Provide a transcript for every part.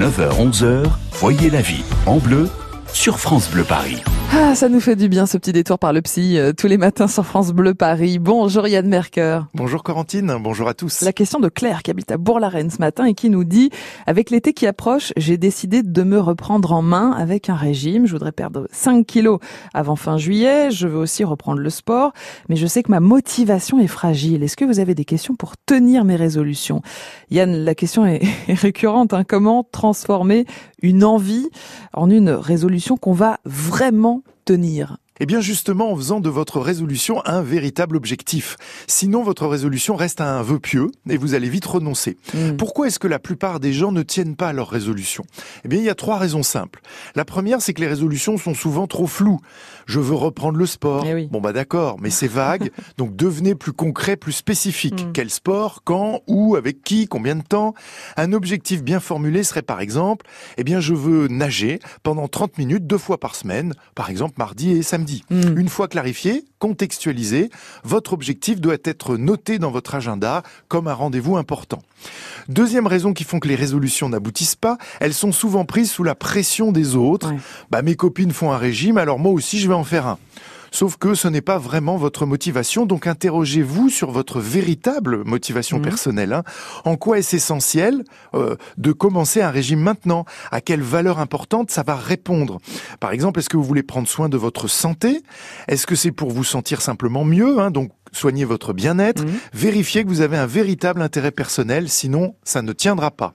9h-11h, Voyez la vie en bleu sur France Bleu Paris. Ah, ça nous fait du bien ce petit détour par le psy tous les matins sur France Bleu Paris. Bonjour Yann Mercœur. Bonjour Corentine, bonjour à tous. La question de Claire qui habite à Bourg-la-Reine ce matin et qui nous dit « Avec l'été qui approche, j'ai décidé de me reprendre en main avec un régime. Je voudrais perdre 5 kilos avant fin juillet. Je veux aussi reprendre le sport. Mais je sais que ma motivation est fragile. Est-ce que vous avez des questions pour tenir mes résolutions ?» Yann, la question est récurrente. Hein. Comment transformer une envie en une résolution qu'on va vraiment tenir? Eh bien justement en faisant de votre résolution un véritable objectif. Sinon votre résolution reste un vœu pieux et vous allez vite renoncer. Pourquoi est-ce que la plupart des gens ne tiennent pas à leurs résolutions? Eh bien il y a 3 raisons simples. La première, c'est que les résolutions sont souvent trop floues. Je veux reprendre le sport. Oui. Bon bah d'accord, mais c'est vague. Donc devenez plus concret, plus spécifique. Quel sport, quand, où, avec qui, combien de temps? Un objectif bien formulé serait par exemple, eh bien je veux nager pendant 30 minutes 2 fois par semaine, par exemple mardi et samedi. Une fois clarifié, contextualisé, votre objectif doit être noté dans votre agenda comme un rendez-vous important. Deuxième raison qui font que les résolutions n'aboutissent pas, elles sont souvent prises sous la pression des autres. Ouais. Bah, mes copines font un régime, alors moi aussi je vais en faire un. Sauf que ce n'est pas vraiment votre motivation, donc interrogez-vous sur votre véritable motivation personnelle. Hein. En quoi est-ce essentiel de commencer un régime maintenant? À quelle valeur importante ça va répondre? Par exemple, est-ce que vous voulez prendre soin de votre santé? Est-ce que c'est pour vous sentir simplement mieux, hein, donc soignez votre bien-être, vérifiez que vous avez un véritable intérêt personnel, sinon ça ne tiendra pas.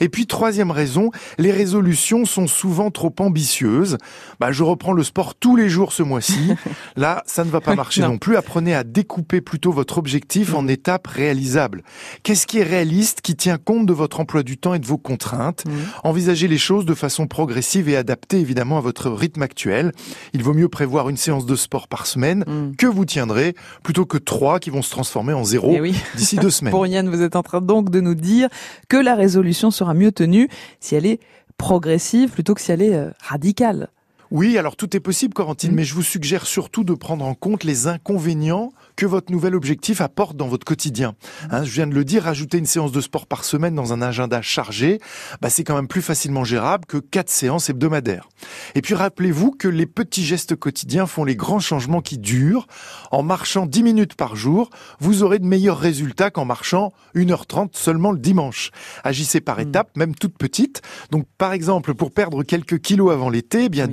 Et puis troisième raison, les résolutions sont souvent trop ambitieuses. Bah, je reprends le sport tous les jours ce mois-ci. Là, ça ne va pas marcher non plus. Apprenez à découper plutôt votre objectif en étapes réalisables. Qu'est-ce qui est réaliste, qui tient compte de votre emploi du temps et de vos contraintes? Envisagez les choses de façon progressive et adaptée évidemment à votre rythme actuel. Il vaut mieux prévoir une séance de sport par semaine que vous tiendrez, plutôt que 3 qui vont se transformer en 0 d'ici 2 semaines. Pour Yann, vous êtes en train donc de nous dire que la résolution sera mieux tenue si elle est progressive plutôt que si elle est radicale. Oui, alors tout est possible, Corentine, mais je vous suggère surtout de prendre en compte les inconvénients que votre nouvel objectif apporte dans votre quotidien. Hein, je viens de le dire, rajouter une séance de sport par semaine dans un agenda chargé, bah c'est quand même plus facilement gérable que 4 séances hebdomadaires. Et puis rappelez-vous que les petits gestes quotidiens font les grands changements qui durent. En marchant 10 minutes par jour, vous aurez de meilleurs résultats qu'en marchant 1h30 seulement le dimanche. Agissez par étapes, même toutes petites. Donc par exemple, pour perdre quelques kilos avant l'été, eh bien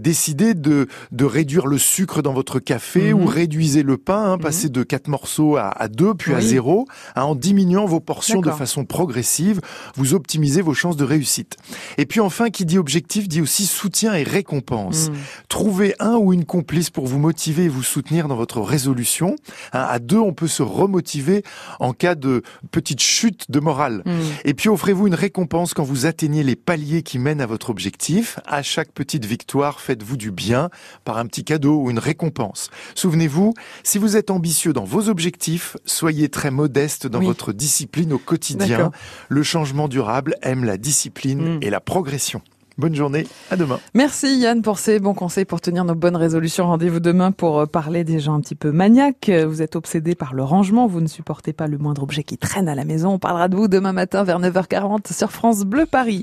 décidez de réduire le sucre dans votre café ou réduisez le pain, hein, passez de 4 morceaux à 2 puis à 0, hein, en diminuant vos portions de façon progressive, vous optimisez vos chances de réussite. Et puis enfin, qui dit objectif dit aussi soutien et récompense. Trouvez un ou une complice pour vous motiver et vous soutenir dans votre résolution. Hein, à 2, on peut se remotiver en cas de petite chute de morale. Et puis offrez-vous une récompense quand vous atteignez les paliers qui mènent à votre objectif. À chaque petite victoire, faites-vous du bien par un petit cadeau ou une récompense. Souvenez-vous, si vous êtes ambitieux dans vos objectifs, soyez très modeste dans votre discipline au quotidien. D'accord. Le changement durable aime la discipline et la progression. Bonne journée, à demain. Merci Yann pour ces bons conseils pour tenir nos bonnes résolutions. Rendez-vous demain pour parler des gens un petit peu maniaques. Vous êtes obsédé par le rangement, vous ne supportez pas le moindre objet qui traîne à la maison. On parlera de vous demain matin vers 9h40 sur France Bleu Paris.